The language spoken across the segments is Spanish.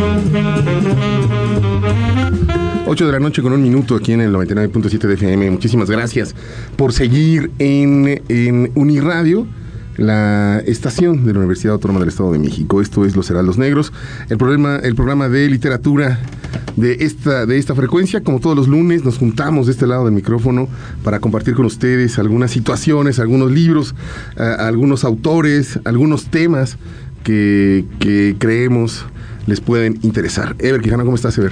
8:01 p.m. aquí en el 99.7 de FM. Muchísimas gracias por seguir en Uniradio, la estación de la Universidad Autónoma del Estado de México. Esto es Los Heraldos Negros, el programa de literatura de esta frecuencia. Como todos los lunes, nos juntamos de este lado del micrófono para compartir con ustedes algunas situaciones, algunos libros, algunos autores, algunos temas que creemos les pueden interesar. Eber Quijano, ¿cómo estás, Eber?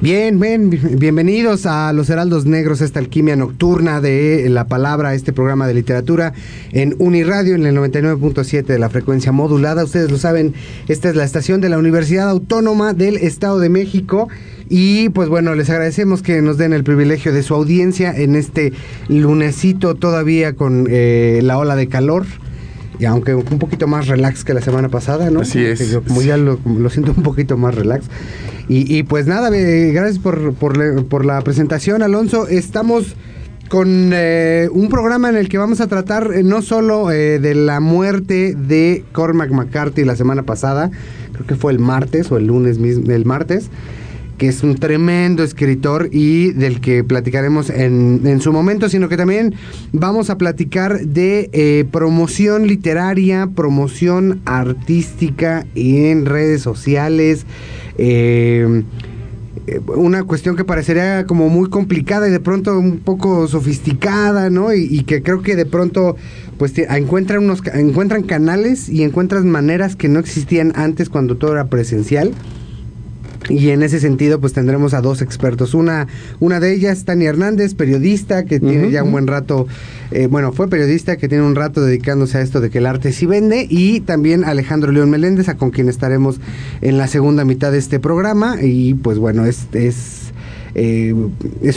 Bien, bienvenidos a Los Heraldos Negros, esta alquimia nocturna de la palabra, este programa de literatura en Uniradio, en el 99.7 de la frecuencia modulada. Ustedes lo saben, esta es la estación de la Universidad Autónoma del Estado de México. Y pues bueno, les agradecemos que nos den el privilegio de su audiencia en este lunesito, todavía con la ola de calor. Y aunque un poquito más relax que la semana pasada, ¿no? Así es. Como ya lo siento un poquito más relax. Y pues nada, gracias por la presentación, Alonso. Estamos con un programa en el que vamos a tratar no solo de la muerte de Cormac McCarthy la semana pasada, creo que fue el martes o el lunes mismo, el martes, que es un tremendo escritor y del que platicaremos en su momento, sino que también vamos a platicar de promoción literaria, promoción artística en redes sociales, una cuestión que parecería como muy complicada y de pronto un poco sofisticada, ¿no? Y que creo que de pronto pues encuentran canales y encuentran maneras que no existían antes cuando todo era presencial. Y en ese sentido, pues tendremos a dos expertos. Una de ellas, Tania Hernández, periodista, que tiene ya un buen rato, fue periodista, que tiene un rato dedicándose a esto de que el arte sí vende. Y también Alejandro León Meléndez, con quien estaremos en la segunda mitad de este programa. Y pues bueno, es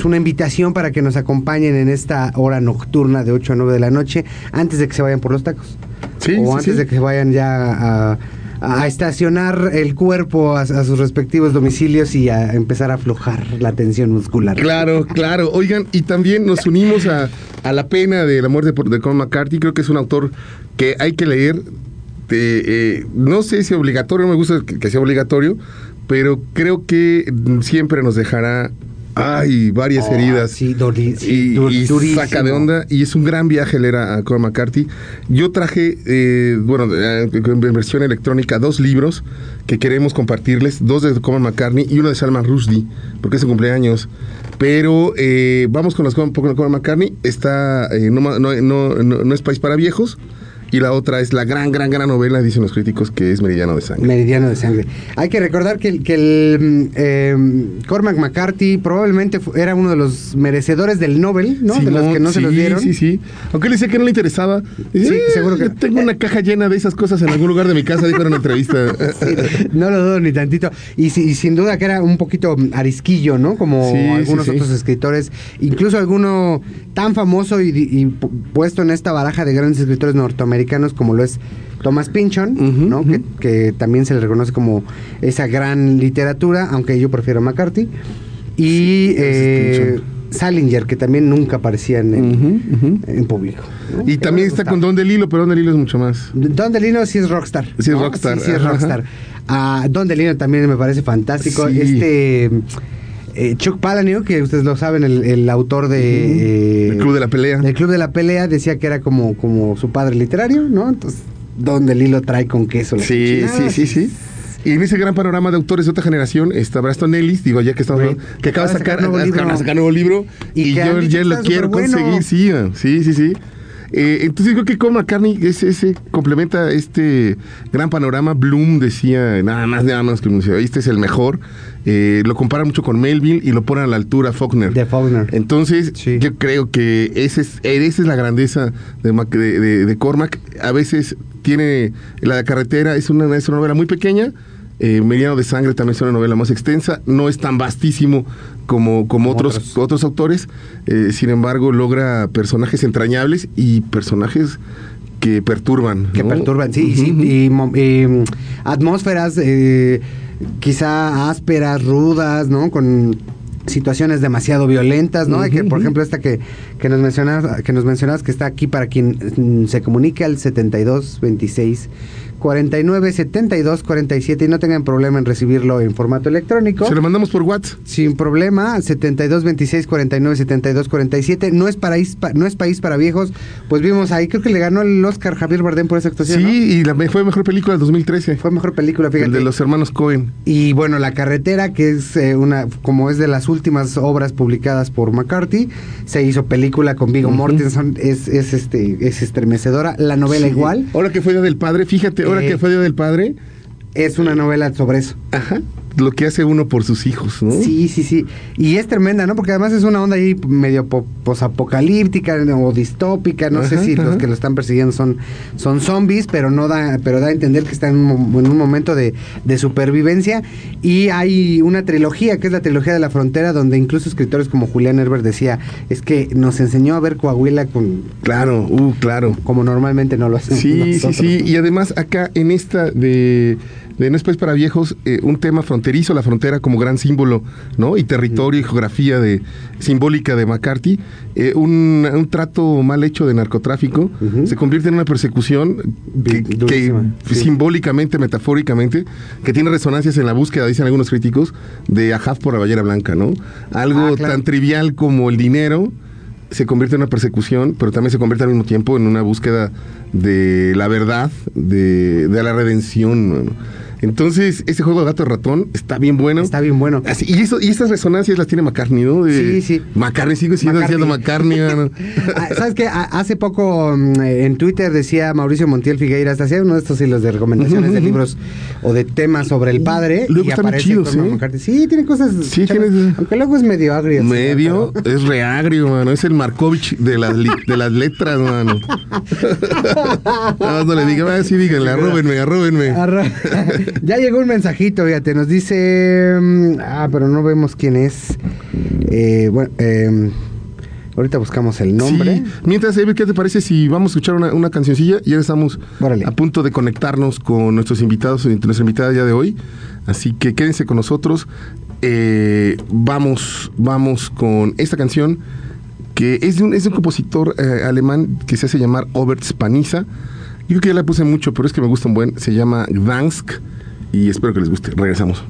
una invitación para que nos acompañen en esta hora nocturna de 8 a 9 de la noche, antes de que se vayan por los tacos. Sí, o antes de que se vayan ya a estacionar el cuerpo a sus respectivos domicilios y a empezar a aflojar la tensión muscular. Claro. Oigan, y también nos unimos a la pena de la muerte de Cormac McCarthy. Creo que es un autor que hay que leer. No sé si obligatorio, no me gusta que sea obligatorio, pero creo que siempre nos dejará varias heridas. Sí, durísimo. Saca de onda. Y es un gran viaje leer a Cormac McCarthy. Yo traje, en versión electrónica, dos libros que queremos compartirles. Dos de Cormac McCarthy y uno de Salman Rushdie, porque es su cumpleaños. Pero vamos con Cormac McCarthy. Está No es país para viejos. Y la otra es la gran novela, dicen los críticos, que es Meridiano de Sangre. Hay que recordar que el Cormac McCarthy probablemente era uno de los merecedores del Nobel, ¿no? Sí, de los que no se los dieron. Sí. Aunque él decía que no le interesaba. Sí, seguro que tengo una caja llena de esas cosas en algún lugar de mi casa, dijo en una entrevista. Sí, no lo dudo ni tantito. Y sin duda que era un poquito arisquillo, ¿no? Como algunos otros escritores. Incluso alguno tan famoso y puesto en esta baraja de grandes escritores norteamericanos, como lo es Thomas Pynchon, ¿no? Que también se le reconoce como esa gran literatura, aunque yo prefiero McCarthy. Y Salinger, que también nunca aparecía en público, ¿no? Y también está con Don DeLillo, pero Don DeLillo es mucho más. Don DeLillo sí es rockstar. Don DeLillo también me parece fantástico. Sí. Chuck Palahniuk, que ustedes lo saben, el autor de El Club de la Pelea. El Club de la Pelea decía que era como su padre literario, ¿no? Entonces, Don DeLillo trae con queso. Sí. Y en ese gran panorama de autores de otra generación está Bret Easton Ellis, que acaba de sacar nuevo libro y yo ya lo quiero conseguir. Sí. Entonces creo que Cormac McCarthy complementa este gran panorama. Bloom decía nada más que este es el mejor. Lo compara mucho con Melville y lo pone a la altura de Faulkner. Entonces yo creo que esa es la grandeza de Cormac. A veces tiene la de carretera, es una novela muy pequeña. Meridiano de Sangre también es una novela más extensa, no es tan vastísimo como otros autores, sin embargo logra personajes entrañables y personajes que perturban. ¿No? Que perturban, y atmósferas quizá ásperas, rudas, ¿no? Con situaciones demasiado violentas, ¿no? Que, por ejemplo, esta que nos mencionabas, que está aquí para quien se comunique al 7226 497247 y no tengan problema en recibirlo en formato electrónico. Se lo mandamos por WhatsApp. Sin problema, 7226497247. No es país para viejos. Pues vimos ahí, creo que le ganó el Oscar Javier Bardem por esa actuación. Sí, ¿no? Y fue mejor película del 2013. Fue mejor película, fíjate. El de los hermanos Cohen. Y bueno, La carretera, que es como es de las últimas obras publicadas por McCarthy, se hizo película con Viggo Mortensen, es estremecedora. La novela igual. Ahora que fue Día del Padre, fíjate. Ahora que fue Día del Padre. Es una novela sobre eso. Ajá. Lo que hace uno por sus hijos, ¿no? Sí, sí, sí. Y es tremenda, ¿no? Porque además es una onda ahí medio posapocalíptica o distópica. No sé si los que lo están persiguiendo son zombies, pero da a entender que está en un momento de supervivencia. Y hay una trilogía, que es la trilogía de la frontera, donde incluso escritores como Julián Herbert decía, es que nos enseñó a ver Coahuila con... Claro, claro. Como normalmente no lo hacen. Sí, nosotros. Sí, sí. Y además acá en esta de No es país para viejos, un tema fronterizo, la frontera como gran símbolo, ¿no? Y territorio y geografía simbólica de McCarthy, un trato mal hecho de narcotráfico, se convierte en una persecución que simbólicamente, metafóricamente, que tiene resonancias en la búsqueda, dicen algunos críticos, de Ahab por la Ballena Blanca, ¿no? Algo tan trivial como el dinero se convierte en una persecución, pero también se convierte al mismo tiempo en una búsqueda de la verdad, de la redención, ¿no? Entonces, ese juego de gato ratón está bien bueno. Está bien bueno. Así, y estas resonancias las tiene McCartney, ¿no? Sí, sí. McCartney, sigo diciendo McCartney. ¿No? ¿Sabes qué? Hace poco en Twitter decía Mauricio Montiel Figueiras, hacía uno de estos hilos de recomendaciones de libros o de temas sobre el padre. Luego y aparece chidos, McCartney. Sí, tiene cosas. Sí, aunque luego es medio agrio. Medio, ¿no? Es reagrio, mano. Es el Markovich de las letras, mano. No le digan, sí, díganle, arróbenme. Ya llegó un mensajito, fíjate, nos dice... pero no vemos quién es. Ahorita buscamos el nombre. Sí. Mientras, Eber, ¿qué te parece si vamos a escuchar una cancioncilla? Y ahora estamos a punto de conectarnos con nuestros invitados, nuestra invitada del día de hoy. Así que quédense con nosotros. Vamos con esta canción, que es de un compositor alemán que se hace llamar Robert Spaniza. Yo creo que ya la puse mucho, pero es que me gusta un buen. Se llama Gdansk. Y espero que les guste. Regresamos.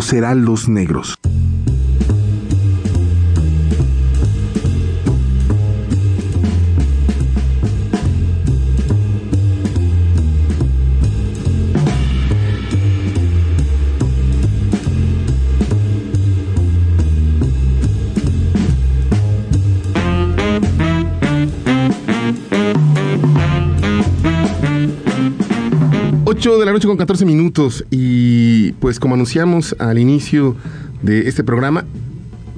Los Heraldos Negros. De la noche con 14 minutos y pues como anunciamos al inicio de este programa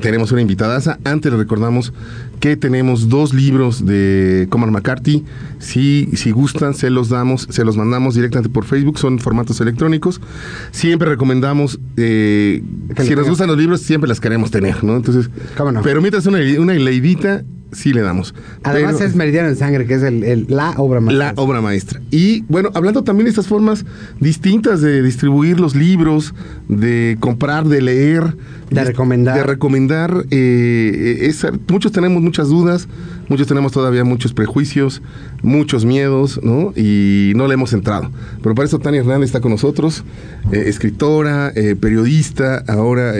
tenemos una invitadaza. Antes le recordamos que tenemos 2 libros de Cormac McCarthy. Si gustan se los damos, se los mandamos directamente por Facebook, son formatos electrónicos. Siempre recomendamos si nos gustan los libros siempre las queremos tener, ¿no? Entonces, no. Pero mientras una leidita sí le damos. Además es Meridiano de Sangre, que es la obra maestra. La obra maestra. Y bueno, hablando también de estas formas distintas de distribuir los libros, de comprar, de leer, de recomendar. De recomendar. Muchos tenemos muchas dudas, muchos tenemos todavía muchos prejuicios, muchos miedos, ¿no? Y no le hemos entrado. Pero para eso Tania Hernández está con nosotros, escritora, periodista, ahora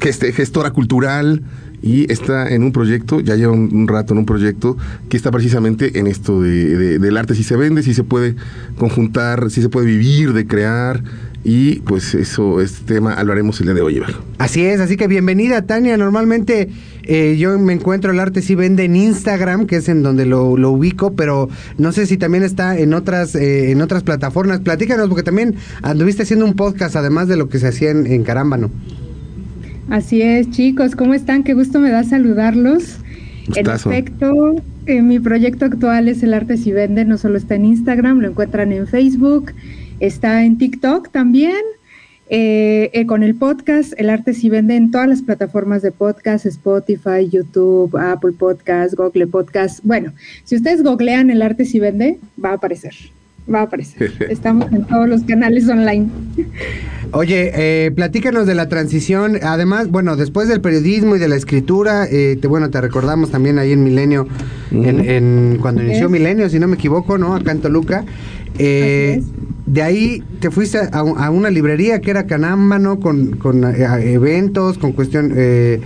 gestora cultural. Y está en un proyecto, ya lleva un rato en un proyecto que está precisamente en esto del arte si se vende, si se puede conjuntar, si se puede vivir de crear. Y pues eso, este tema lo haremos el día de hoy, Eber. Así es, así que bienvenida, Tania. Normalmente yo me encuentro El Arte Si Vende en Instagram, que es en donde lo ubico, pero no sé si también está en otras plataformas. Platícanos, porque también anduviste haciendo un podcast, además de lo que se hacía en Carámbano. Así es, chicos, ¿cómo están? Qué gusto me da saludarlos. Gustazo. En efecto, mi proyecto actual es El Arte Si Vende, no solo está en Instagram, lo encuentran en Facebook, está en TikTok también, con el podcast El Arte Si Vende en todas las plataformas de podcast, Spotify, YouTube, Apple Podcast, Google Podcast. Bueno, si ustedes googlean El Arte Si Vende, va a aparecer. Va a aparecer. Estamos en todos los canales online. Oye, platícanos de la transición. Además, bueno, después del periodismo y de la escritura, te recordamos también ahí en Milenio, cuando inició Milenio, si no me equivoco, ¿no? Acá en Toluca. De ahí te fuiste a una librería que era Carámbano, con eventos, con cuestiones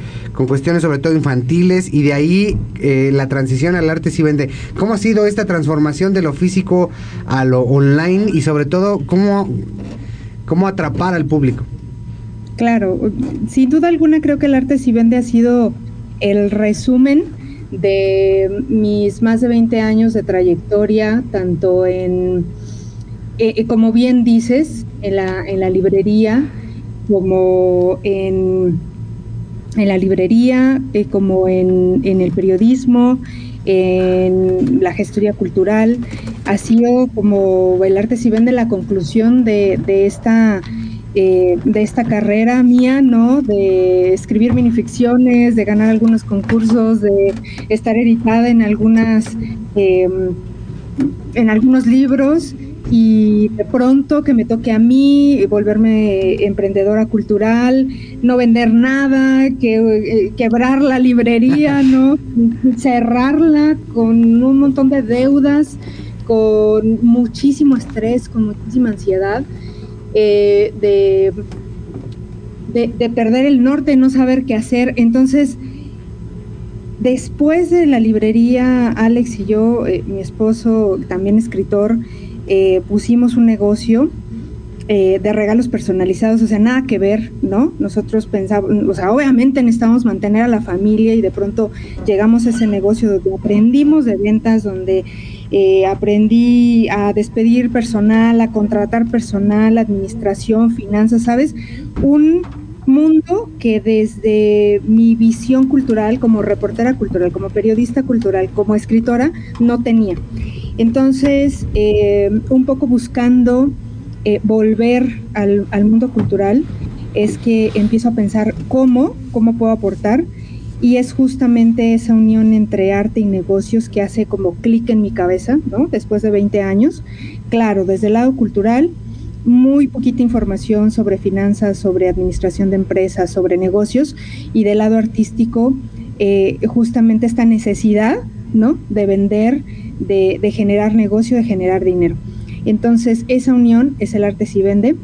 sobre todo infantiles, y de ahí la transición al Arte Si Vende. ¿Cómo ha sido esta transformación de lo físico a lo online y sobre todo cómo atrapar al público? Claro, sin duda alguna creo que el Arte Si Vende ha sido el resumen de mis más de 20 años de trayectoria, tanto en... como bien dices, en la librería, como en la librería, como en el periodismo, en la gestoría cultural, ha sido como El Arte Si Vende la conclusión de esta carrera mía, ¿no? De escribir minificciones, de ganar algunos concursos, de estar editada en algunos libros. Y de pronto que me toque a mí volverme emprendedora cultural, no vender nada, quebrar la librería, ¿no? Cerrarla con un montón de deudas, con muchísimo estrés, con muchísima ansiedad, de perder el norte, no saber qué hacer. Entonces, después de la librería, Alex y yo, mi esposo, también escritor, pusimos un negocio de regalos personalizados, o sea, nada que ver, ¿no? Nosotros pensábamos, o sea, obviamente necesitábamos mantener a la familia y de pronto llegamos a ese negocio donde aprendimos de ventas, donde aprendí a despedir personal, a contratar personal, administración, finanzas, ¿sabes? Un mundo que desde mi visión cultural, como reportera cultural, como periodista cultural, como escritora, no tenía. Entonces, un poco buscando volver al mundo cultural, es que empiezo a pensar cómo puedo aportar, y es justamente esa unión entre arte y negocios que hace como clic en mi cabeza, ¿no? Después de 20 años, claro, desde el lado cultural, muy poquita información sobre finanzas, sobre administración de empresas, sobre negocios, y del lado artístico, justamente esta necesidad, ¿no? De vender, de generar negocio, de generar dinero. Entonces, esa unión es El Arte Si Vende.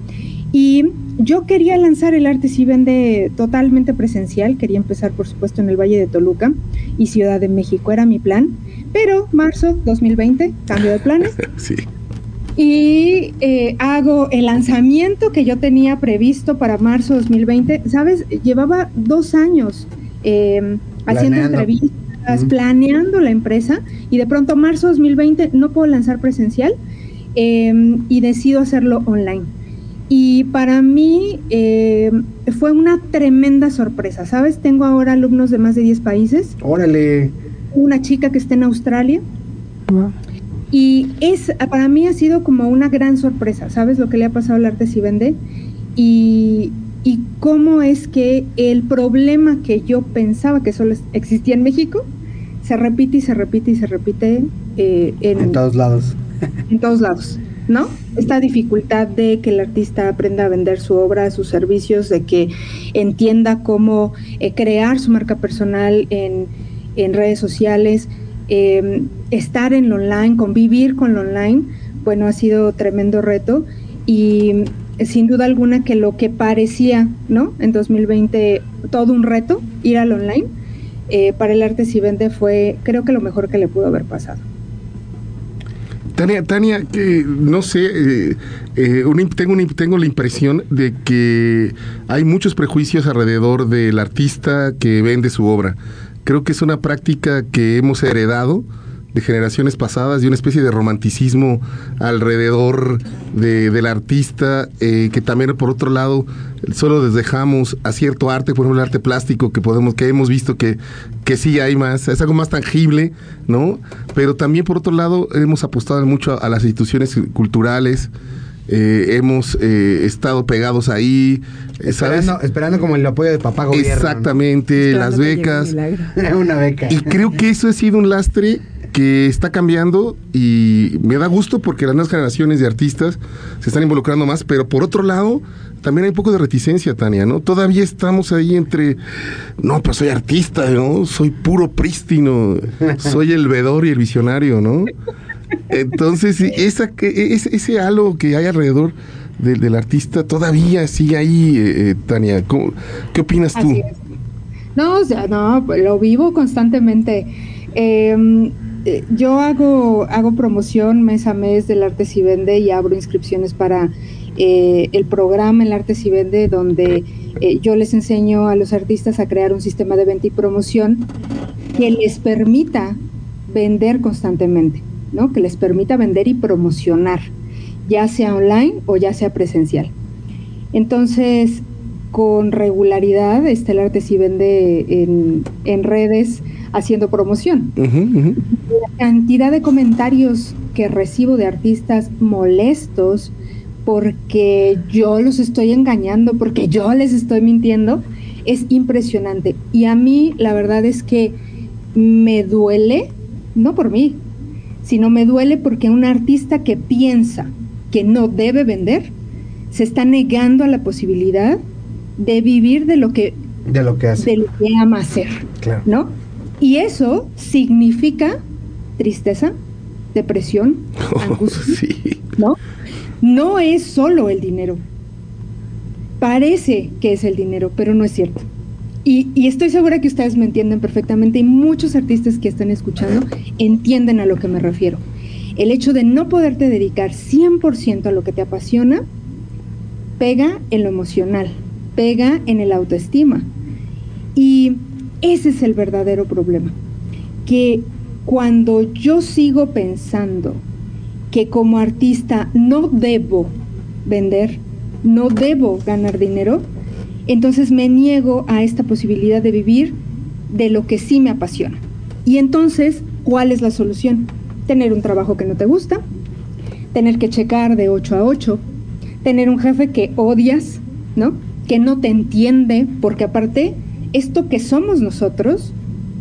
Y Yo quería lanzar El Arte Si Vende totalmente presencial, quería empezar por supuesto en el Valle de Toluca y Ciudad de México, era mi plan, pero marzo 2020, cambio de planes. Sí. Y hago el lanzamiento que yo tenía previsto para marzo 2020, ¿sabes? Llevaba 2 años haciendo entrevistas, planeando la empresa, y de pronto marzo 2020 no puedo lanzar presencial y decido hacerlo online. Y para mí fue una tremenda sorpresa, ¿sabes? Tengo ahora alumnos de más de 10 países. ¡Órale! Una chica que está en Australia. Wow. Y es, para mí ha sido como una gran sorpresa, ¿sabes? Lo que le ha pasado al Arte Si Vende. Y cómo es que el problema que yo pensaba que solo existía en México, se repite y se repite y se repite. En todos lados. En todos lados, ¿no? Esta dificultad de que el artista aprenda a vender su obra, sus servicios, de que entienda cómo crear su marca personal en redes sociales, estar en lo online, convivir con lo online. Bueno, ha sido tremendo reto y sin duda alguna que lo que parecía, ¿no?, en 2020 todo un reto, ir al online, para El Arte Si Vende fue, creo que, lo mejor que le pudo haber pasado. Tania, que no sé, tengo la impresión de que hay muchos prejuicios alrededor del artista que vende su obra. Creo que es una práctica que hemos heredado de generaciones pasadas, de una especie de romanticismo alrededor del artista, que también, por otro lado, solo les dejamos a cierto arte, por ejemplo, el arte plástico, que hemos visto que sí hay más, es algo más tangible, ¿no? Pero también, por otro lado, hemos apostado mucho a las instituciones culturales, hemos estado pegados ahí, ¿sabes? Esperando como el apoyo de papá gobierno. Exactamente, ¿no? Las becas. Una beca. Y creo que eso ha sido un lastre que está cambiando, y me da gusto porque las nuevas generaciones de artistas se están involucrando más, pero por otro lado también hay un poco de reticencia, Tania, ¿no? Todavía estamos ahí entre, no, pues soy artista, ¿no? Soy puro prístino, soy el vedor y el visionario, ¿no? Entonces, ese halo que hay alrededor del artista todavía sigue ahí, Tania. ¿Qué opinas tú? No, o sea, no, lo vivo constantemente. Yo hago promoción mes a mes del Arte Si Vende y abro inscripciones para el programa El Arte Si Vende, donde yo les enseño a los artistas a crear un sistema de venta y promoción que les permita vender constantemente, ¿no? Que les permita vender y promocionar, ya sea online o ya sea presencial. Entonces, con regularidad, El Arte Si Vende en redes, haciendo promoción. Uh-huh. La cantidad de comentarios que recibo de artistas molestos porque yo los estoy engañando, porque yo les estoy mintiendo, es impresionante. Y a mí la verdad es que me duele, no por mí, sino me duele porque un artista que piensa que no debe vender, se está negando a la posibilidad de vivir de lo que hace, de lo que ama hacer. Claro. ¿No? Y eso significa tristeza, depresión, angustia, sí. ¿No? No es solo el dinero. Parece que es el dinero, pero no es cierto. Y estoy segura que ustedes me entienden perfectamente, y muchos artistas que están escuchando entienden a lo que me refiero. El hecho de no poderte dedicar 100% a lo que te apasiona pega en lo emocional, pega en el autoestima. Y ese es el verdadero problema, que cuando yo sigo pensando que como artista no debo vender, no debo ganar dinero, entonces me niego a esta posibilidad de vivir de lo que sí me apasiona. Y entonces, ¿cuál es la solución? Tener un trabajo que no te gusta, tener que checar de 8 a 8, tener un jefe que odias, ¿no? Que no te entiende, porque aparte, esto que somos nosotros,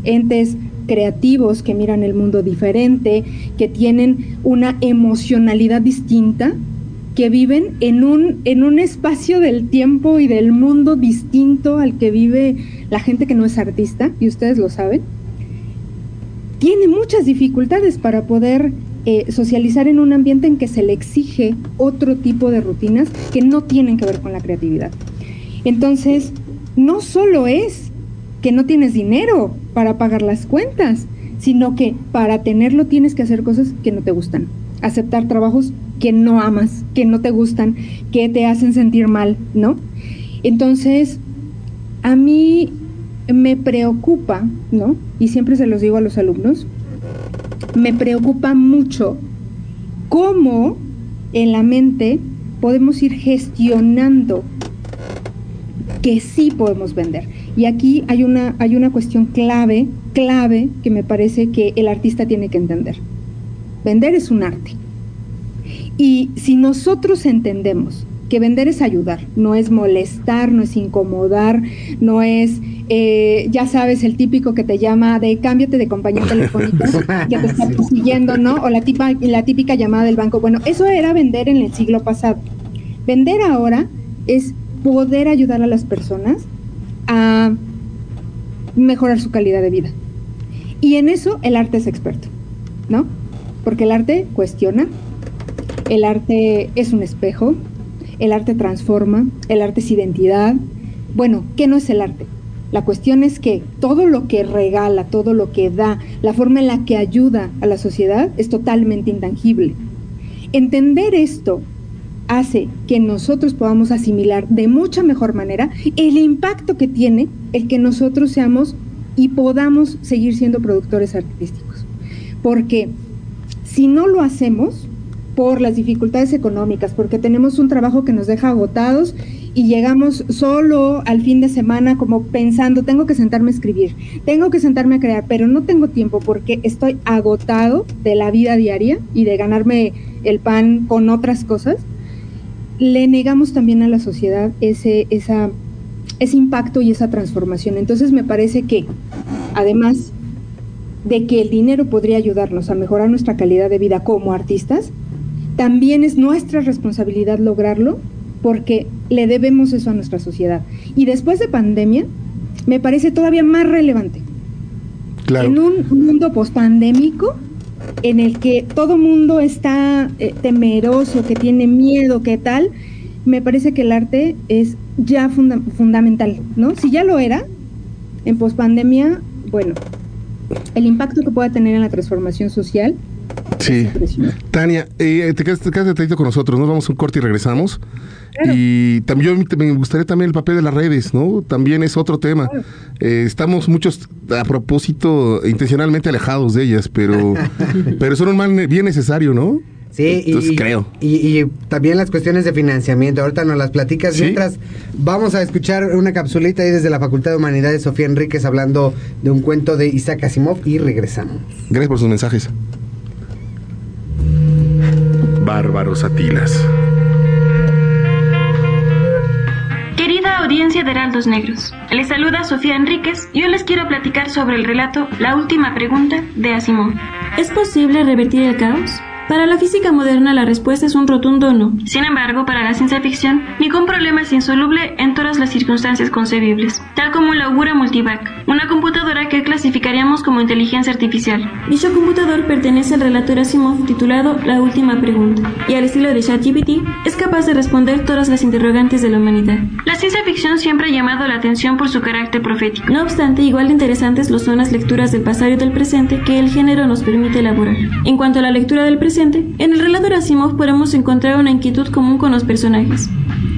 entes creativos que miran el mundo diferente, que tienen una emocionalidad distinta, que viven en un espacio del tiempo y del mundo distinto al que vive la gente que no es artista, y ustedes lo saben, tiene muchas dificultades para poder socializar en un ambiente en que se le exige otro tipo de rutinas que no tienen que ver con la creatividad. Entonces, no solo es que no tienes dinero para pagar las cuentas, sino que para tenerlo tienes que hacer cosas que no te gustan, aceptar trabajos que no amas, que no te gustan, que te hacen sentir mal, ¿no? Entonces, a mí me preocupa, ¿no? Y siempre se los digo a los alumnos, me preocupa mucho cómo en la mente podemos ir gestionando que sí podemos vender. Y aquí hay una cuestión clave que me parece que el artista tiene que entender. Vender es un arte. Y si nosotros entendemos que vender es ayudar, no es molestar, no es incomodar, no es, ya sabes, el típico que te llama de cámbiate de compañía telefónica, ya te está persiguiendo, ¿no? O la típica llamada del banco. Bueno, eso era vender en el siglo pasado. Vender ahora es poder ayudar a las personas a mejorar su calidad de vida. Y en eso el arte es experto, ¿no? Porque el arte cuestiona, el arte es un espejo, el arte transforma, el arte es identidad. Bueno, ¿qué no es el arte? La cuestión es que todo lo que regala, todo lo que da, la forma en la que ayuda a la sociedad es totalmente intangible. Entender esto hace que nosotros podamos asimilar de mucha mejor manera el impacto que tiene el que nosotros seamos y podamos seguir siendo productores artísticos. Porque si no lo hacemos, por las dificultades económicas, porque tenemos un trabajo que nos deja agotados y llegamos solo al fin de semana como pensando, tengo que sentarme a escribir, tengo que sentarme a crear, pero no tengo tiempo porque estoy agotado de la vida diaria y de ganarme el pan con otras cosas, le negamos también a la sociedad ese impacto y esa transformación. Entonces me parece que, además de que el dinero podría ayudarnos a mejorar nuestra calidad de vida como artistas, también es nuestra responsabilidad lograrlo, porque le debemos eso a nuestra sociedad. Y después de pandemia, me parece todavía más relevante. Claro. En un mundo pospandémico, en el que todo mundo está temeroso, que tiene miedo, que tal, me parece que el arte es ya fundamental, ¿no? Si ya lo era, en pospandemia, bueno, el impacto que pueda tener en la transformación social. Sí, Tania, te quedaste con nosotros, nos vamos a un corte y regresamos. Claro. Y también me gustaría también el papel de las redes, ¿no? También es otro tema. Claro. Estamos muchos, a propósito, intencionalmente alejados de ellas, pero, pero son un mal bien necesario, ¿no? Sí, entonces, creo. Y también las cuestiones de financiamiento, ahorita nos las platicas. ¿Sí? Mientras vamos a escuchar una capsulita ahí desde la Facultad de Humanidades, Sofía Enríquez, hablando de un cuento de Isaac Asimov, y regresamos. Gracias por sus mensajes. Bárbaros Atilas. Querida audiencia de Heraldos Negros, les saluda Sofía Enríquez y yo les quiero platicar sobre el relato La Última Pregunta de Asimov. ¿Es posible revertir el caos? Para la física moderna la respuesta es un rotundo no. Sin embargo, para la ciencia ficción, ningún problema es insoluble en todas las circunstancias concebibles, tal como lo augura Multivac, una computadora que clasificaríamos como inteligencia artificial. Dicho computador pertenece al relato de Asimov titulado La Última Pregunta, y al estilo de ChatGPT, es capaz de responder todas las interrogantes de la humanidad. La ciencia ficción siempre ha llamado la atención por su carácter profético. No obstante, igual de interesantes lo son las lecturas del pasado y del presente que el género nos permite elaborar. En cuanto a la lectura del presente, en el relato de Asimov podemos encontrar una inquietud común con los personajes,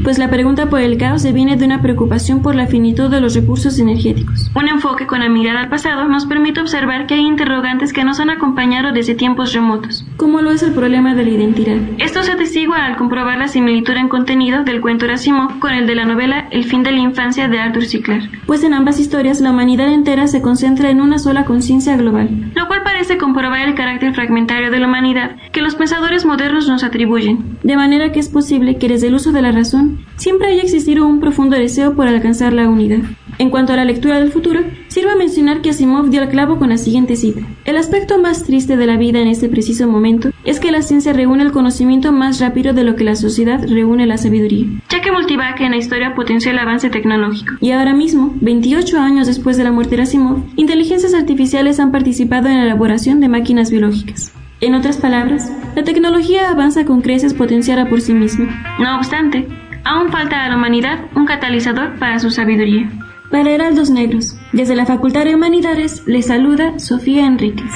pues la pregunta por el caos deviene de una preocupación por la finitud de los recursos energéticos. Un enfoque con la mirada al pasado nos permite observar que hay interrogantes que nos han acompañado desde tiempos remotos, como lo es el problema de la identidad. Esto se atestigua al comprobar la similitud en contenido del cuento de Asimov con el de la novela El Fin de la Infancia de Arthur C. Clarke, pues en ambas historias la humanidad entera se concentra en una sola conciencia global, lo cual parece comprobar el carácter fragmentario de la humanidad que los pensadores modernos nos atribuyen. De manera que es posible que desde el uso de la razón siempre haya existido un profundo deseo por alcanzar la unidad. En cuanto a la lectura del futuro, sirve mencionar que Asimov dio el clavo con la siguiente cita. El aspecto más triste de la vida en este preciso momento es que la ciencia reúne el conocimiento más rápido de lo que la sociedad reúne la sabiduría. Ya que Multivac en la historia potenció el avance tecnológico. Y ahora mismo, 28 años después de la muerte de Asimov, inteligencias artificiales han participado en la elaboración de máquinas biológicas. En otras palabras, la tecnología avanza con creces potenciada por sí misma. No obstante, aún falta a la humanidad un catalizador para su sabiduría. Para Heraldos Negros, desde la Facultad de Humanidades, les saluda Sofía Enríquez.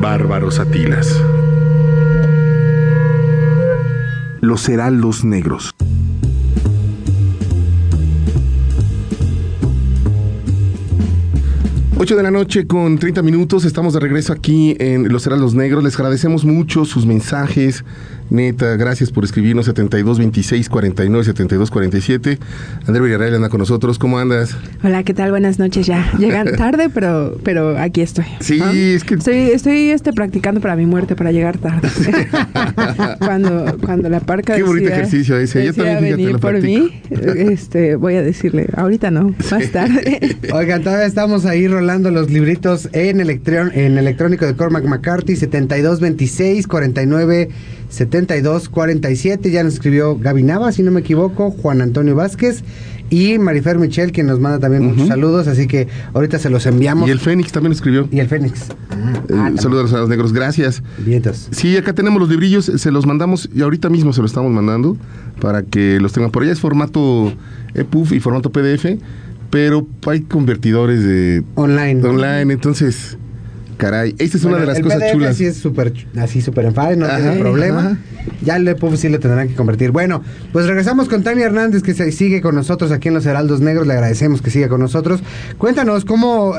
Bárbaros Atilas. Los Heraldos Negros. Ocho de la noche con 30 minutos, estamos de regreso aquí en Los Heraldos Negros. Les agradecemos mucho sus mensajes, neta, gracias por escribirnos. 72 26 49 72 47. André Villarreal anda con nosotros, ¿cómo andas? Hola, ¿qué tal? Buenas noches ya. Llegan tarde, pero aquí estoy. Sí, ¿no? Es que... Estoy practicando para mi muerte, para llegar tarde. Cuando la parca... Qué bonito ejercicio ese. Yo también venir por mí, voy a decirle, ahorita no, más tarde. Oigan, todavía estamos ahí rolando los libritos en electrónico de Cormac McCarthy. 72 26 49 72 47. Ya nos escribió Gaby Nava, si no me equivoco, Juan Antonio Vázquez y Marifer Michel, quien nos manda también muchos saludos, así que ahorita se los enviamos. Y el Fénix también escribió. Y el Fénix. Saludos a los negros, gracias. Vientos. Sí, acá tenemos los librillos, se los mandamos y ahorita mismo se los estamos mandando para que los tengan. Por allá es formato EPUB y formato PDF, pero hay convertidores de... Online, entonces... Caray, esta es una de las cosas PDF chulas. El PDF así es súper enfadado, no tiene problema. Ajá. Ya el EPUB sí lo tendrán que convertir. Bueno, pues regresamos con Tania Hernández, que sigue con nosotros aquí en Los Heraldos Negros. Le agradecemos que siga con nosotros. Cuéntanos cómo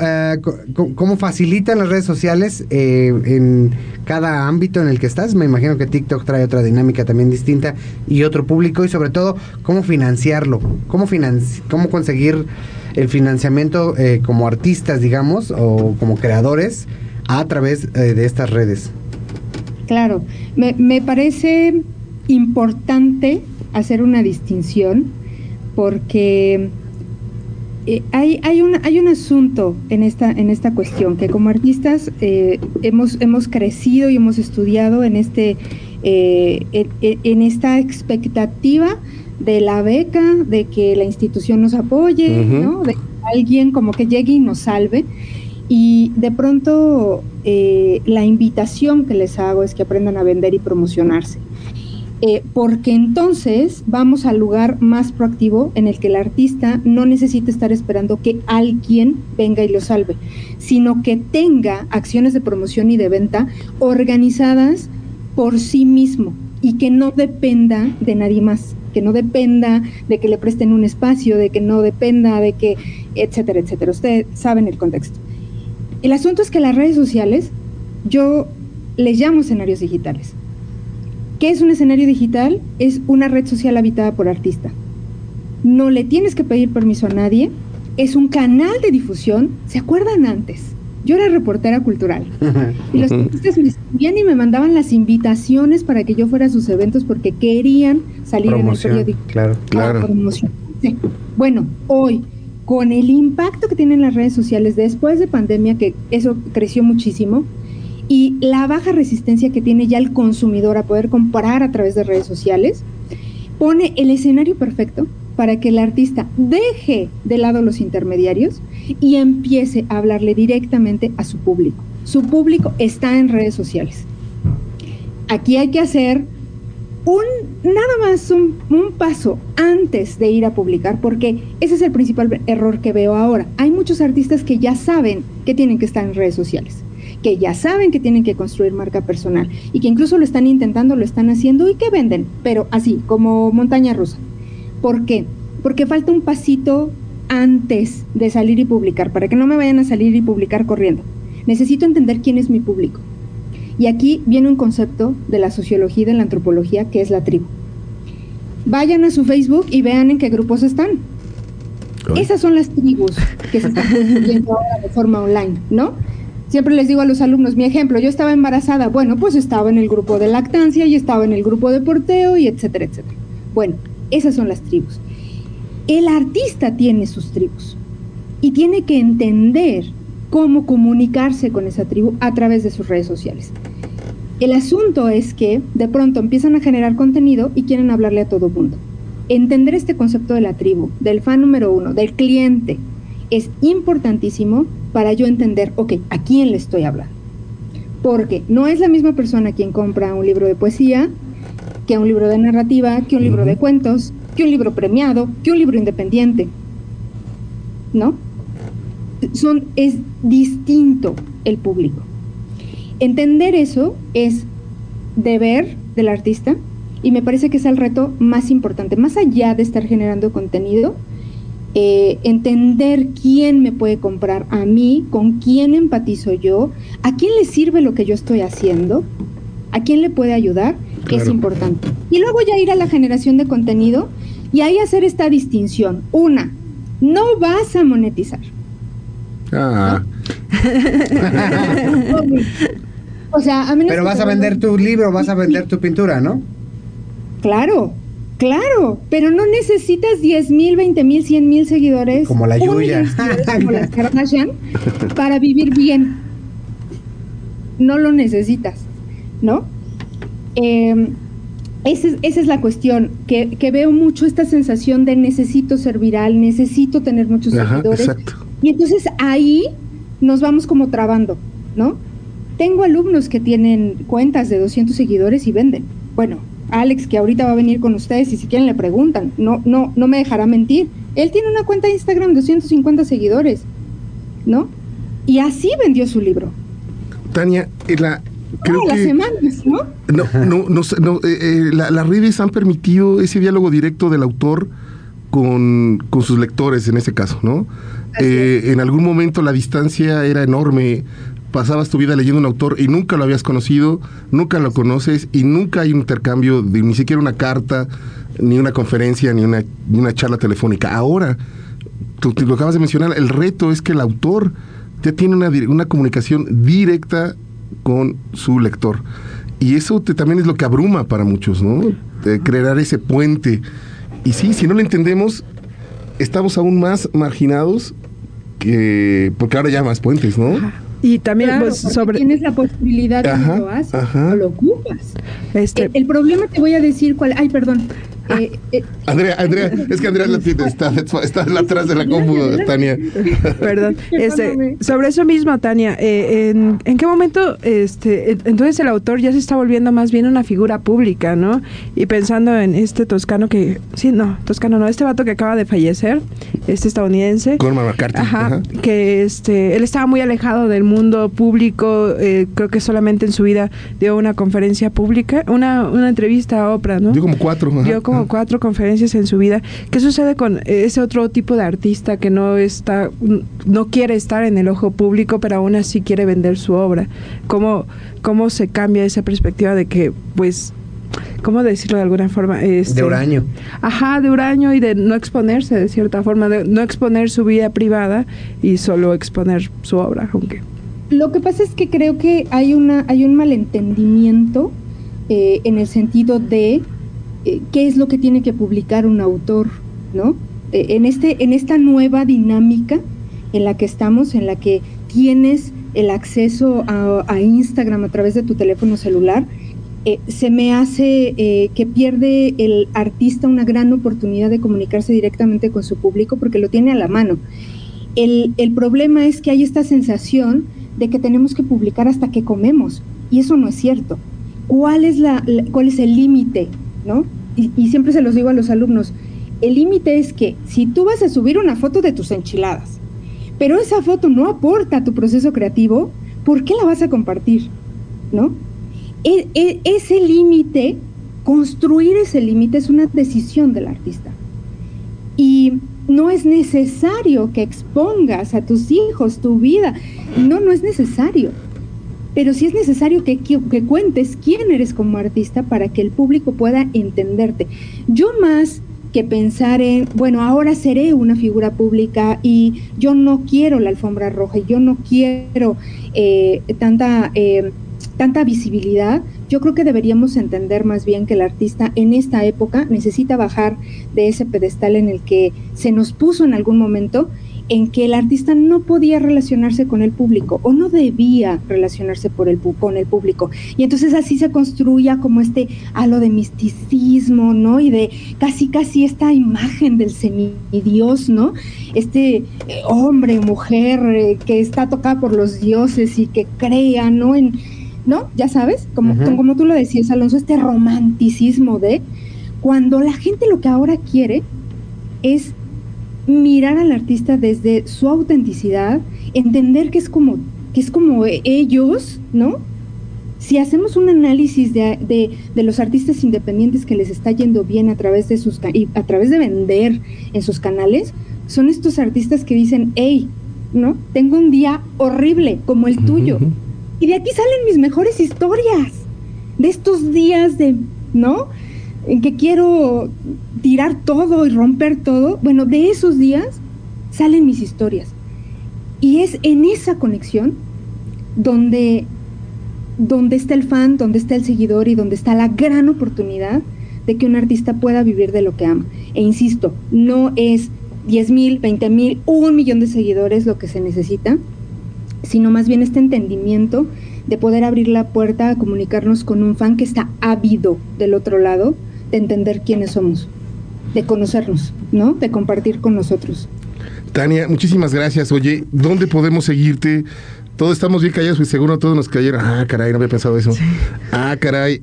facilitan las redes sociales en cada ámbito en el que estás. Me imagino que TikTok trae otra dinámica también distinta y otro público, y sobre todo, cómo financiarlo, cómo conseguir el financiamiento como artistas, digamos, o como creadores a través de estas redes. Claro, me parece importante hacer una distinción porque hay un asunto en esta cuestión que como artistas hemos crecido y hemos estudiado en esta expectativa de la beca, de que la institución nos apoye, ¿no? De que alguien como que llegue y nos salve. Y de pronto la invitación que les hago es que aprendan a vender y promocionarse, porque entonces vamos al lugar más proactivo en el que el artista no necesita estar esperando que alguien venga y lo salve, sino que tenga acciones de promoción y de venta organizadas por sí mismo y que no dependa de nadie más, que no dependa de que le presten un espacio, de que no dependa de que, etcétera, etcétera. Ustedes saben el contexto. El asunto es que las redes sociales, yo les llamo escenarios digitales. ¿Qué es un escenario digital? Es una red social habitada por artista. No le tienes que pedir permiso a nadie, es un canal de difusión. ¿Se acuerdan antes? Yo era reportera cultural y los artistas me escribían y me mandaban las invitaciones para que yo fuera a sus eventos porque querían salir en el periódico. Claro. Sí. Bueno, hoy, con el impacto que tienen las redes sociales después de pandemia, que eso creció muchísimo, y la baja resistencia que tiene ya el consumidor a poder comprar a través de redes sociales, pone el escenario perfecto para que el artista deje de lado los intermediarios y empiece a hablarle directamente a su público. Su público está en redes sociales. Aquí hay que hacer nada más un paso antes de ir a publicar, porque ese es el principal error que veo ahora. Hay muchos artistas que ya saben que tienen que estar en redes sociales, que ya saben que tienen que construir marca personal y que incluso lo están intentando, lo están haciendo y que venden, pero así, como montaña rusa. ¿Por qué? Porque falta un pasito antes de salir y publicar, para que no me vayan a salir y publicar corriendo. Necesito entender quién es mi público. Y aquí viene un concepto de la sociología y de la antropología, que es la tribu. Vayan a su Facebook y vean en qué grupos están. Claro. Esas son las tribus que se están construyendo ahora de forma online, ¿no? Siempre les digo a los alumnos, mi ejemplo, yo estaba embarazada, bueno, pues estaba en el grupo de lactancia y estaba en el grupo de porteo y etcétera, etcétera. Bueno, esas son las tribus. El artista tiene sus tribus y tiene que entender cómo comunicarse con esa tribu a través de sus redes sociales. El asunto es que de pronto empiezan a generar contenido y quieren hablarle a todo mundo. Entender este concepto de la tribu, del fan número uno, del cliente, es importantísimo para yo entender, ok, ¿a quién le estoy hablando? Porque no es la misma persona quien compra un libro de poesía, que un libro de narrativa, que un libro de cuentos, que un libro premiado, que un libro independiente, ¿no? Es distinto el público. Entender eso es deber del artista y me parece que es el reto más importante, más allá de estar generando contenido, entender quién me puede comprar a mí, con quién empatizo yo, a quién le sirve lo que yo estoy haciendo, a quién le puede ayudar, claro, es importante. Y luego ya ir a la generación de contenido y ahí hacer esta distinción. Una, no vas a monetizar. Ah. ¿No? O sea, a menos pero vas a vender tu libro, vas a vender tu pintura, ¿no? Claro. Claro, pero no necesitas 10,000, 20,000, 100,000 seguidores. Como la Yuya. Como las Kardashian, para vivir bien. No lo necesitas, ¿no? Esa es la cuestión, que veo mucho esta sensación de necesito ser viral, necesito tener muchos seguidores. Exacto. Y entonces ahí nos vamos como trabando, ¿no? Tengo alumnos que tienen cuentas de 200 seguidores y venden. Bueno, Alex, que ahorita va a venir con ustedes y si quieren le preguntan, no me dejará mentir. Él tiene una cuenta de Instagram de 250 seguidores, ¿no? Y así vendió su libro. Tania, las redes han permitido ese diálogo directo del autor con sus lectores en ese caso, ¿no? En algún momento la distancia era enorme. Pasabas tu vida leyendo un autor y nunca lo habías conocido, nunca lo conoces y nunca hay un intercambio, de, ni siquiera una carta, ni una conferencia, ni una charla telefónica. Ahora, tú lo acabas de mencionar, el reto es que el autor ya tiene una comunicación directa con su lector. Y eso también es lo que abruma para muchos, ¿no? Crear ese puente. Y sí, si no lo entendemos, estamos aún más marginados, porque ahora ya hay más puentes, ¿no? Y también claro, pues, sobre... tienes la posibilidad de que lo haces, o lo ocupas. El problema te voy a decir cuál... Ay, perdón. Andrea, es que Andrea está atrás de la cómputa, Tania. Perdón. Sobre eso mismo, Tania, ¿en qué momento entonces el autor ya se está volviendo más bien una figura pública, ¿no? Y pensando en este vato que acaba de fallecer, este estadounidense, Cormac McCarthy, que él estaba muy alejado del mundo público, creo que solamente en su vida dio una conferencia pública, una entrevista a Oprah, ¿no? Dio como cuatro conferencias en su vida. ¿Qué sucede con ese otro tipo de artista que no quiere estar en el ojo público, pero aún así quiere vender su obra? ¿Cómo se cambia esa perspectiva de que, pues, cómo decirlo de alguna forma? De huraño. Ajá, de huraño y de no exponerse de cierta forma, de no exponer su vida privada y solo exponer su obra, aunque... Lo que pasa es que creo que hay un malentendimiento en el sentido de qué es lo que tiene que publicar un autor, ¿no? En esta nueva dinámica en la que estamos, en la que tienes el acceso a Instagram a través de tu teléfono celular, se me hace que pierde el artista una gran oportunidad de comunicarse directamente con su público porque lo tiene a la mano. El problema es que hay esta sensación de que tenemos que publicar hasta que comemos, y eso no es cierto. ¿Cuál es el límite? ¿No? Y siempre se los digo a los alumnos, el límite es que si tú vas a subir una foto de tus enchiladas, pero esa foto no aporta a tu proceso creativo, ¿por qué la vas a compartir? ¿No? Ese límite, construir ese límite es una decisión del artista. Y no es necesario que expongas a tus hijos tu vida, no es necesario. Pero sí es necesario que cuentes quién eres como artista para que el público pueda entenderte. Yo más que pensar en, bueno, ahora seré una figura pública y yo no quiero la alfombra roja, y yo no quiero tanta visibilidad, Yo creo que deberíamos entender más bien que el artista en esta época necesita bajar de ese pedestal en el que se nos puso en algún momento, en que el artista no podía relacionarse con el público o no debía relacionarse con el público. Y entonces así se construía como este halo de misticismo, ¿no? Y de casi esta imagen del semidios, ¿no? Hombre, mujer, que está tocada por los dioses y que crea, ¿no? ¿No? Ya sabes, como tú lo decías, Alonso, este romanticismo de cuando la gente lo que ahora quiere es mirar al artista desde su autenticidad, entender que es como ellos, ¿no? Si hacemos un análisis de los artistas independientes que les está yendo bien a través de a través de vender en sus canales, son estos artistas que dicen, hey, ¿no? Tengo un día horrible como el tuyo. Uh-huh. Y de aquí salen mis mejores historias, de estos días de, ¿no? En que quiero tirar todo y romper todo. Bueno, de esos días salen mis historias. Y es en esa conexión donde está el fan, donde está el seguidor y donde está la gran oportunidad de que un artista pueda vivir de lo que ama. E insisto, no es 10,000, 20,000, 1,000,000 de seguidores lo que se necesita, sino más bien este entendimiento de poder abrir la puerta a comunicarnos con un fan que está ávido del otro lado de entender quiénes somos, de conocernos, ¿no? De compartir con nosotros. Tania, muchísimas gracias. Oye, ¿dónde podemos seguirte? Todos estamos bien callados y seguro todos nos cayeron. Ah, caray, no había pensado eso. Sí. Ah, caray,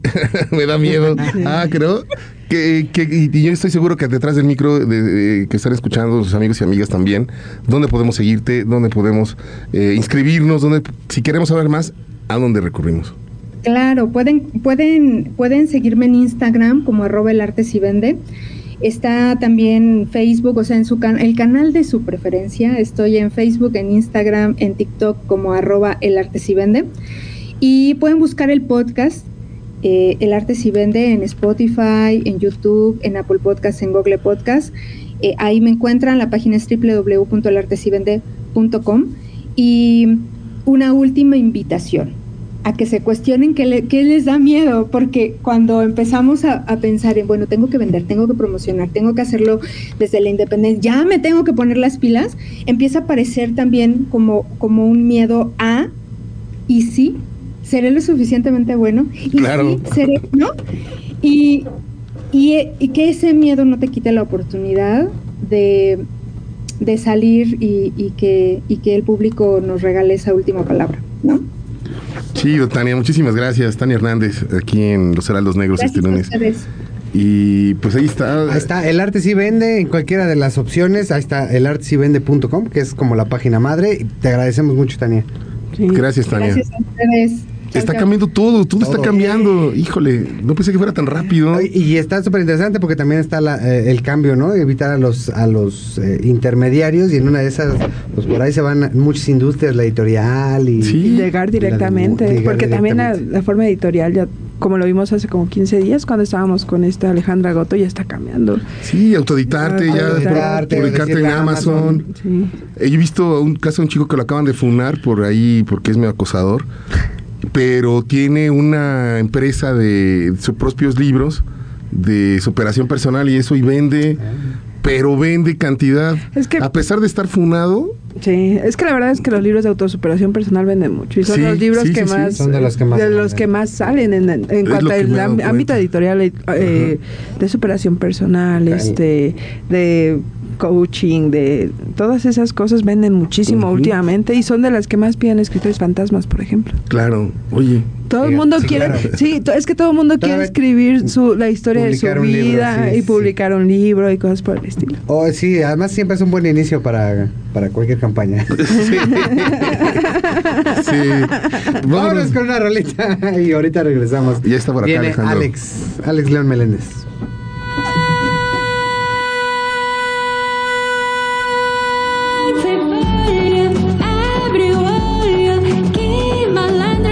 me da miedo. Ah, creo que yo estoy seguro que detrás del micro que están escuchando sus amigos y amigas también, ¿dónde podemos seguirte? ¿Dónde podemos inscribirnos? ¿Dónde, si queremos saber más, a dónde recurrimos? Claro, pueden seguirme en Instagram como @elartesivende. Está también Facebook, o sea, en el canal de su preferencia. Estoy en Facebook, en Instagram, en TikTok como @elartesivende. Y pueden buscar el podcast El Arte Si Vende en Spotify, en YouTube, en Apple Podcasts, en Google Podcasts. Ahí me encuentran. La página es www.elartesivende.com. Y una última invitación a que se cuestionen qué les da miedo, porque cuando empezamos a pensar en, bueno, tengo que vender, tengo que promocionar, tengo que hacerlo desde la independencia, ya me tengo que poner las pilas, empieza a aparecer también como un miedo a, y sí, seré lo suficientemente bueno, y claro, sí, seré, ¿no? Y que ese miedo no te quite la oportunidad de salir y que el público nos regale esa última palabra, ¿no? Chido, Tania, muchísimas gracias. Tania Hernández, aquí en Los Heraldos Negros este lunes. Y pues ahí está. Ahí está, El Arte Si Vende, en cualquiera de las opciones. Ahí está, elartesivende.com, que es como la página madre. Te agradecemos mucho, Tania. Sí. Gracias, Tania. Gracias a ustedes. Está cambiando todo está cambiando. Híjole, no pensé que fuera tan rápido. Y está súper interesante porque también está el cambio, ¿no? Evitar a los intermediarios, y en una de esas, pues por ahí se van muchas industrias, la editorial y... Sí. Y llegar directamente, llegar directamente. También la forma editorial ya... Como lo vimos hace como 15 días cuando estábamos con esta Alejandra Goto, ya está cambiando. Sí, autoeditarte, publicarte en Amazon. Sí. He visto un caso de un chico que lo acaban de funar por ahí porque es medio acosador, pero tiene una empresa de sus propios libros de superación personal y eso, y vende, pero vende cantidad. Es que, a pesar de estar funado... Sí, es que la verdad es que los libros de autosuperación personal venden mucho, y son los libros que más... Son de los que más salen. De los que más salen en cuanto al ámbito editorial, de superación personal, de coaching, de todas esas cosas, venden muchísimo últimamente, y son de las que más piden escritores fantasmas, por ejemplo. Claro, oye... Todo el mundo quiere, claro. Sí, es que todo el mundo quiere escribir la historia de su vida, libro, y publicar un libro y cosas por el estilo. Oh, sí, además siempre es un buen inicio para cualquier campaña. Sí. Sí. Vámonos con una rolita y ahorita regresamos. Ya está por acá. Viene Alejandro. Alex León Meléndez. Abre o olho, que malandro,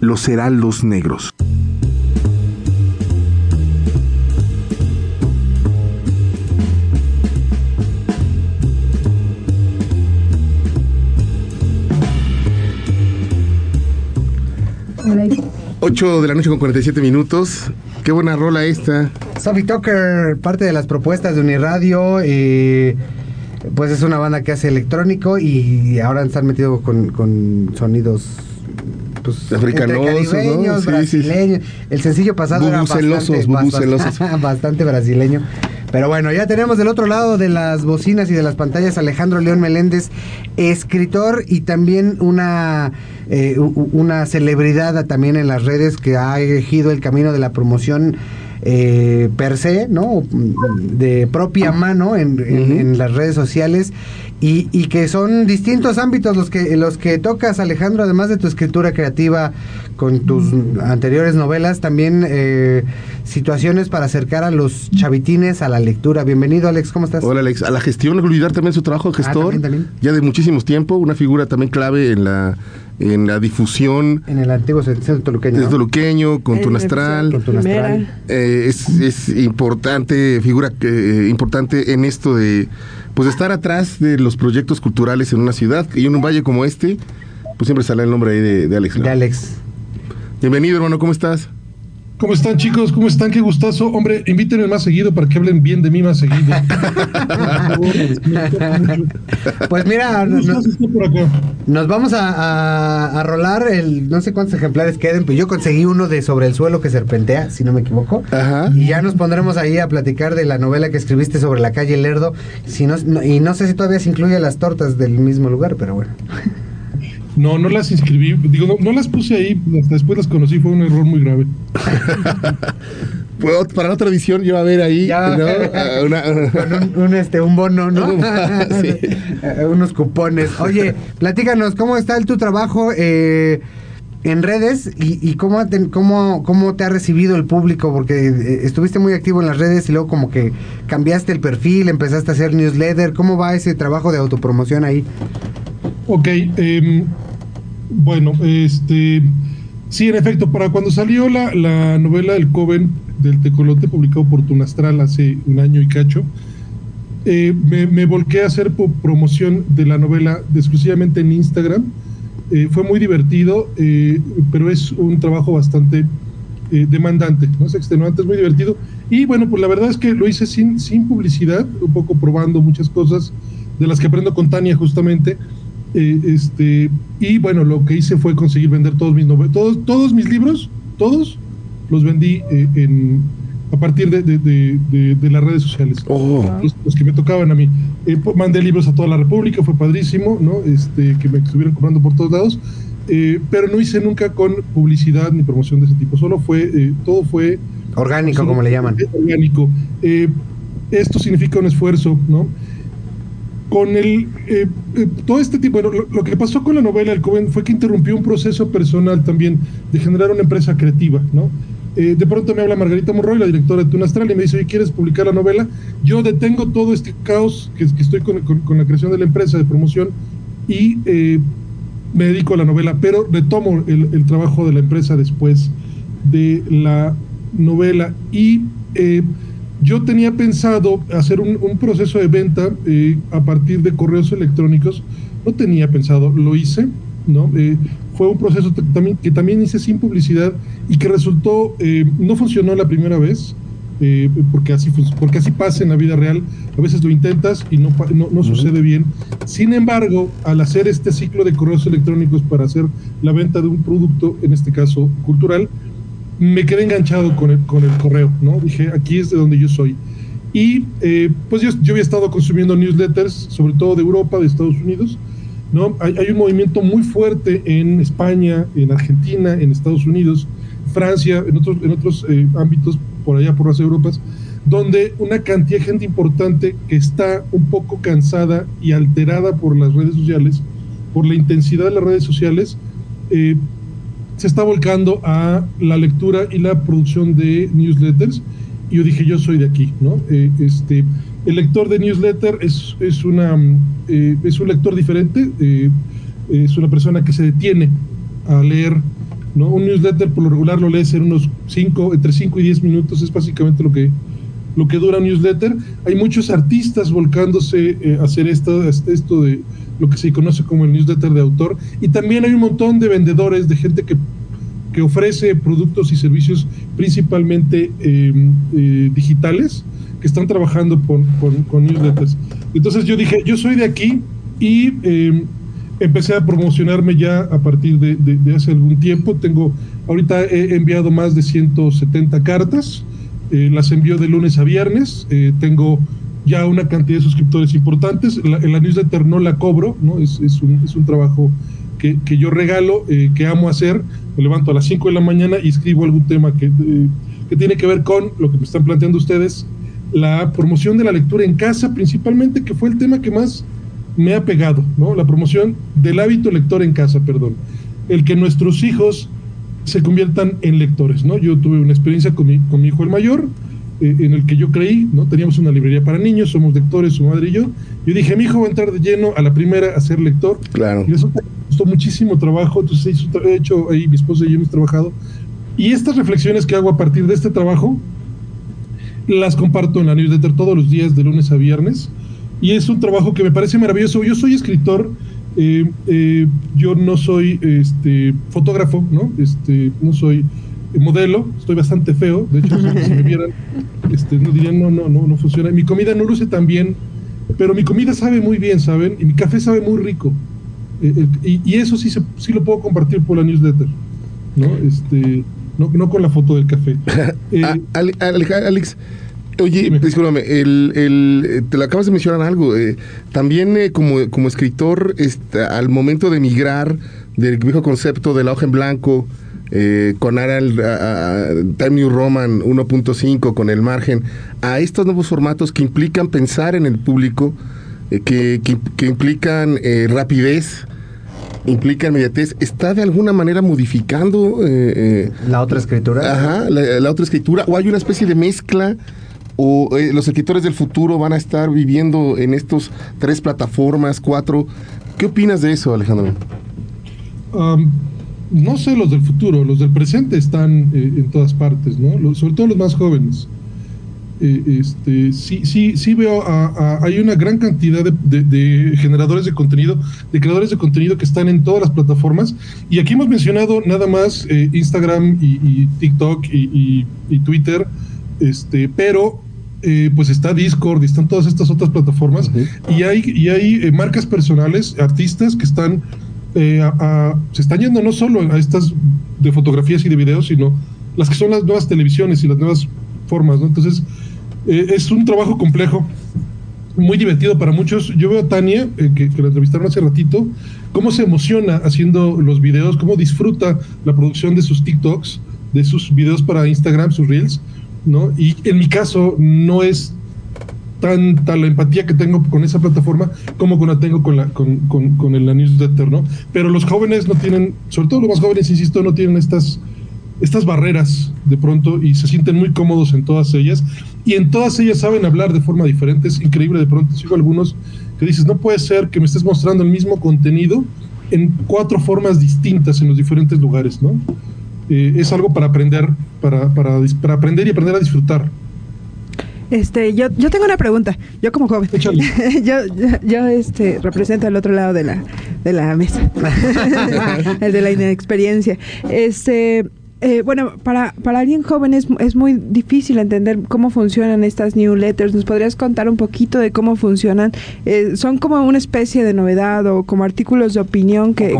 Los Heraldos Negros. Hola. 8:47 p.m. Qué buena rola esta. Sophie Tucker, parte de las propuestas de Uniradio. Pues es una banda que hace electrónico y ahora están metidos con sonidos africanos, caribeños, ¿no? Brasileños. Sí. El sencillo pasado era bastante brasileño. Pero bueno, ya tenemos del otro lado de las bocinas y de las pantallas Alejandro León Meléndez, escritor y también una celebridad también en las redes que ha elegido el camino de la promoción per se, ¿no? De propia mano en las redes sociales. Y que son distintos ámbitos los que tocas, Alejandro, además de tu escritura creativa con tus anteriores novelas, también situaciones para acercar a los chavitines a la lectura. Bienvenido, Alex, ¿cómo estás? Hola, Alex. A la gestión, no olvidar también su trabajo de gestor, también. Ya de muchísimos tiempo, una figura también clave en la difusión. En el antiguo centro toluqueño. ¿No? Toluqueño, con Tu Nastral. Con Tu Nastral. Es importante, figura importante en esto de pues estar atrás de los proyectos culturales en una ciudad y en un valle como este, pues siempre sale el nombre ahí de Alex, ¿no? De Alex. Bienvenido, hermano, ¿cómo estás? ¿Cómo están, chicos? ¿Cómo están? Qué gustazo. Hombre, invítenme más seguido para que hablen bien de mí más seguido. Pues mira, nos vamos a rolar el no sé cuántos ejemplares queden, pues yo conseguí uno de Sobre el Suelo que Serpentea, si no me equivoco. Ajá. Y ya nos pondremos ahí a platicar de la novela que escribiste sobre la calle Lerdo, y no sé si todavía se incluye las tortas del mismo lugar, pero bueno. No las inscribí, no las puse ahí, hasta después las conocí, fue un error muy grave. Pues para otra edición yo a ver ahí, ya, ¿no? un bono, ¿no? Sí. Unos cupones. Oye, platícanos, ¿cómo está tu trabajo en redes y cómo te ha recibido el público? Porque estuviste muy activo en las redes y luego como que cambiaste el perfil, empezaste a hacer newsletter. ¿Cómo va ese trabajo de autopromoción ahí? Ok, bueno, sí, en efecto, para cuando salió la novela El Coven del Tecolote, publicado por Tu Nastral hace un año y cacho, me volqué a hacer promoción de la novela exclusivamente en Instagram. Fue muy divertido, pero es un trabajo bastante demandante, ¿no? Es extenuante, es muy divertido. Y bueno, pues la verdad es que lo hice sin publicidad, un poco probando muchas cosas de las que aprendo con Tania justamente. Y bueno, lo que hice fue conseguir vender todos mis libros los vendí a partir de las redes sociales. Los que me tocaban a mí, mandé libros a toda la república, fue padrísimo, ¿no? Que me estuvieron comprando por todos lados, pero no hice nunca con publicidad ni promoción de ese tipo, solo fue todo fue orgánico, como le llaman, orgánico. Esto significa un esfuerzo, ¿no? con el todo este tipo, bueno, lo que pasó con la novela El Cohen fue que interrumpió un proceso personal también de generar una empresa creativa, ¿no? De pronto me habla Margarita Monroy, la directora de Tu Nastral, y me dice, oye, ¿quieres publicar la novela? Yo detengo todo este caos que estoy con la creación de la empresa de promoción y me dedico a la novela, pero retomo el trabajo de la empresa después de la novela. Y yo tenía pensado hacer un proceso de venta a partir de correos electrónicos. No tenía pensado, lo hice, ¿no? Fue un proceso que también hice sin publicidad y que resultó, no funcionó la primera vez, porque así pasa en la vida real. A veces lo intentas y no sucede bien. Sin embargo, al hacer este ciclo de correos electrónicos para hacer la venta de un producto, en este caso cultural, me quedé enganchado con el correo, ¿no? Dije, aquí es de donde yo soy. Y pues yo había estado consumiendo newsletters, sobre todo de Europa, de Estados Unidos, ¿no? Hay un movimiento muy fuerte en España, en Argentina, en Estados Unidos, Francia, en otros ámbitos por allá, por las Europas, donde una cantidad de gente importante que está un poco cansada y alterada por las redes sociales, por la intensidad de las redes sociales, se está volcando a la lectura y la producción de newsletters, y yo dije, yo soy de aquí, ¿no? El lector de newsletter es un lector diferente, es una persona que se detiene a leer, ¿no? Un newsletter por lo regular lo lees en unos 5, entre 5 y 10 minutos, es básicamente lo que dura un newsletter. Hay muchos artistas volcándose a hacer esto de lo que se conoce como el newsletter de autor, y también hay un montón de vendedores, de gente que ofrece productos y servicios principalmente digitales, que están trabajando con newsletters. Entonces yo dije, yo soy de aquí, y empecé a promocionarme ya a partir de hace algún tiempo. Ahorita he enviado más de 170 cartas, las envío de lunes a viernes, tengo ya una cantidad de suscriptores importantes. La newsletter no la cobro, ¿no? Es un trabajo que yo regalo, que amo hacer. Me levanto a las 5 de la mañana y escribo algún tema que tiene que ver con lo que me están planteando ustedes, la promoción de la lectura en casa principalmente, que fue el tema que más me ha pegado, ¿no? La promoción del hábito lector en casa, perdón, el que nuestros hijos se conviertan en lectores, ¿no? Yo tuve una experiencia con mi hijo el mayor, en el que yo creí, ¿no? Teníamos una librería para niños, somos lectores, su madre y yo. Yo dije, mi hijo va a entrar de lleno a la primera a ser lector. Claro. Y eso me costó muchísimo trabajo. Entonces, he hecho ahí, mi esposa y yo hemos trabajado. Y estas reflexiones que hago a partir de este trabajo, las comparto en la newsletter todos los días, de lunes a viernes. Y es un trabajo que me parece maravilloso. Yo soy escritor, yo no soy fotógrafo, ¿no? No soy modelo, estoy bastante feo, de hecho, si me vieran, no dirían, no funciona. Mi comida no luce tan bien, pero mi comida sabe muy bien, ¿saben? Y mi café sabe muy rico. Y eso sí lo puedo compartir por la newsletter, ¿no? No con la foto del café. Alex, oye, discúlpame, te lo acabas de mencionar algo. También como escritor, al momento de migrar del viejo concepto de la hoja en blanco, con Aral, Time New Roman 1.5, con el margen, a estos nuevos formatos que implican pensar en el público, que implican rapidez, implican inmediatez, ¿está de alguna manera modificando la otra escritura? Ajá, la otra escritura, o hay una especie de mezcla, o los escritores del futuro van a estar viviendo en estos 3 plataformas, 4. ¿Qué opinas de eso, Alejandro? No sé, los del futuro, los del presente están en todas partes, ¿no? Sobre todo los más jóvenes. Sí veo, hay una gran cantidad de generadores de contenido, de creadores de contenido que están en todas las plataformas. Y aquí hemos mencionado nada más Instagram y TikTok y Twitter, pero pues está Discord y están todas estas otras plataformas. Uh-huh. Y hay marcas personales, artistas que están... se están yendo no solo a estas de fotografías y de videos, sino las que son las nuevas televisiones y las nuevas formas, ¿no? Entonces es un trabajo complejo, muy divertido para muchos. Yo veo a Tania, que la entrevistaron hace ratito, cómo se emociona haciendo los videos, cómo disfruta la producción de sus TikToks, de sus videos para Instagram, sus Reels, ¿no? Y en mi caso no es tanta la empatía que tengo con esa plataforma como con la tengo con la newsletter, ¿no? Pero los jóvenes no tienen, sobre todo los más jóvenes, insisto, no tienen estas barreras de pronto y se sienten muy cómodos en todas ellas, y en todas ellas saben hablar de forma diferente. Es increíble, de pronto sigo algunos que dices, no puede ser que me estés mostrando el mismo contenido en 4 formas distintas en los diferentes lugares, ¿no? Es algo para aprender, para aprender y aprender a disfrutar. Yo tengo una pregunta, yo como joven. Yo represento al otro lado de la mesa, el de la inexperiencia. Bueno, para alguien joven es muy difícil entender cómo funcionan estas newsletters. ¿Nos podrías contar un poquito de cómo funcionan? ¿Son como una especie de novedad o como artículos de opinión que, o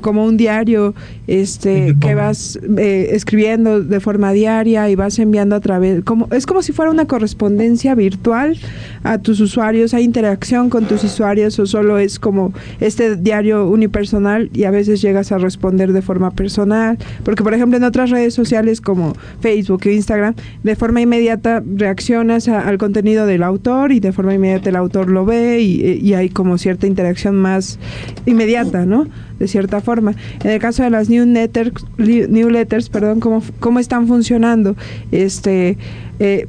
como un diario, que vas escribiendo de forma diaria y vas enviando a través, es como si fuera una correspondencia virtual a tus usuarios? ¿Hay interacción con tus usuarios o solo es como este diario unipersonal y a veces llegas a responder de forma personal? Porque por ejemplo, en otras redes sociales como Facebook o Instagram, de forma inmediata reaccionas al contenido del autor y de forma inmediata el autor lo ve y hay como cierta interacción más inmediata, ¿no? De cierta forma. En el caso de las newsletters, ¿cómo están funcionando? ¿Es de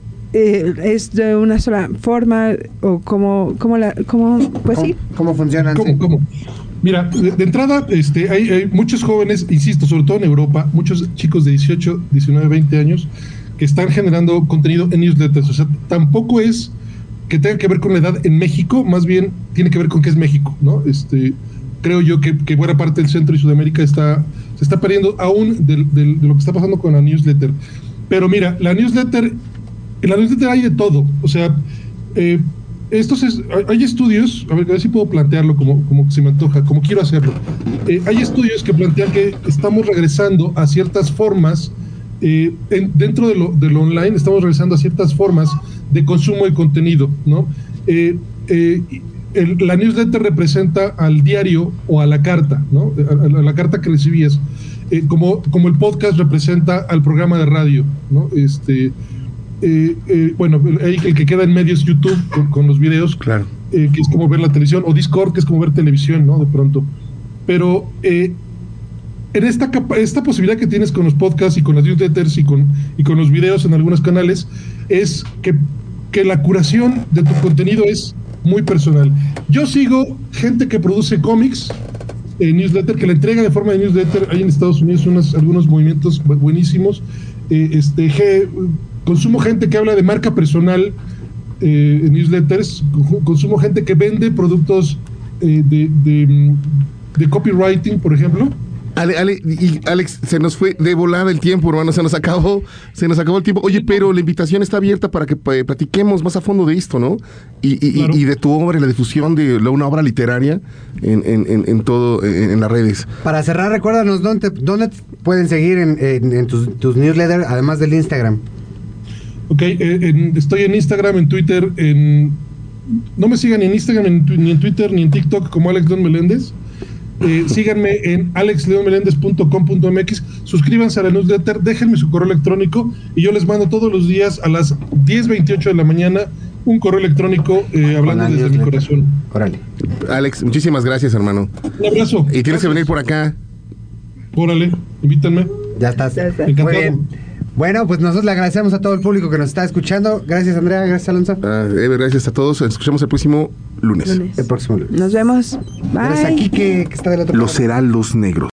una sola forma o cómo funcionan? ¿Cómo? Mira, de entrada, hay muchos jóvenes, insisto, sobre todo en Europa, muchos chicos de 18, 19, 20 años que están generando contenido en newsletters. O sea, tampoco es que tenga que ver con la edad en México, más bien tiene que ver con qué es México, ¿no? Creo yo que buena parte del centro y Sudamérica se está perdiendo aún de lo que está pasando con la newsletter. Pero mira, en la newsletter hay de todo. O sea, hay estudios, a ver si puedo plantearlo como se me antoja, como quiero hacerlo. Hay estudios que plantean que estamos regresando a ciertas formas, dentro de lo online, estamos regresando a ciertas formas de consumo de contenido, ¿no? La newsletter representa al diario o a la carta, ¿no? A la carta que recibías, como el podcast representa al programa de radio, ¿no? Bueno, el que queda en medio es YouTube con los videos, claro, que es como ver la televisión, o Discord, que es como ver televisión, ¿no? De pronto. Pero en esta posibilidad que tienes con los podcasts y con las newsletters y con los videos en algunos canales, es que la curación de tu contenido es muy personal. Yo sigo gente que produce cómics, newsletter, que la entrega de forma de newsletter. Hay en Estados Unidos algunos movimientos buenísimos. Consumo gente que habla de marca personal en newsletters, consumo gente que vende productos de copywriting, por ejemplo. Alex, se nos fue de volada el tiempo, hermano, se nos acabó el tiempo. Oye, pero la invitación está abierta para que platiquemos más a fondo de esto, ¿no? Claro. Y de tu obra, la difusión de una obra literaria en las redes. Para cerrar, recuérdanos dónde pueden seguir en tus newsletters, además del Instagram. Ok, estoy en Instagram, en Twitter, no me sigan en Instagram, ni en Twitter, ni en TikTok como Alex León Meléndez. Síganme en alexleonmeléndez.com.mx, suscríbanse a la newsletter, déjenme su correo electrónico y yo les mando todos los días a las 10:28 de la mañana un correo electrónico hablando desde mi corazón. Órale. Alex, muchísimas gracias, hermano. Un abrazo. Y tienes que venir por acá. Órale, invítanme. Ya estás. Encantado. Muy bien. Bueno, pues nosotros le agradecemos a todo el público que nos está escuchando. Gracias, Andrea. Gracias, Alonso. Eber, gracias a todos. Nos escuchamos el próximo lunes. El próximo lunes. Nos vemos. Bye. Gracias a Kike, que está del otro lado. Los Heraldos Negros.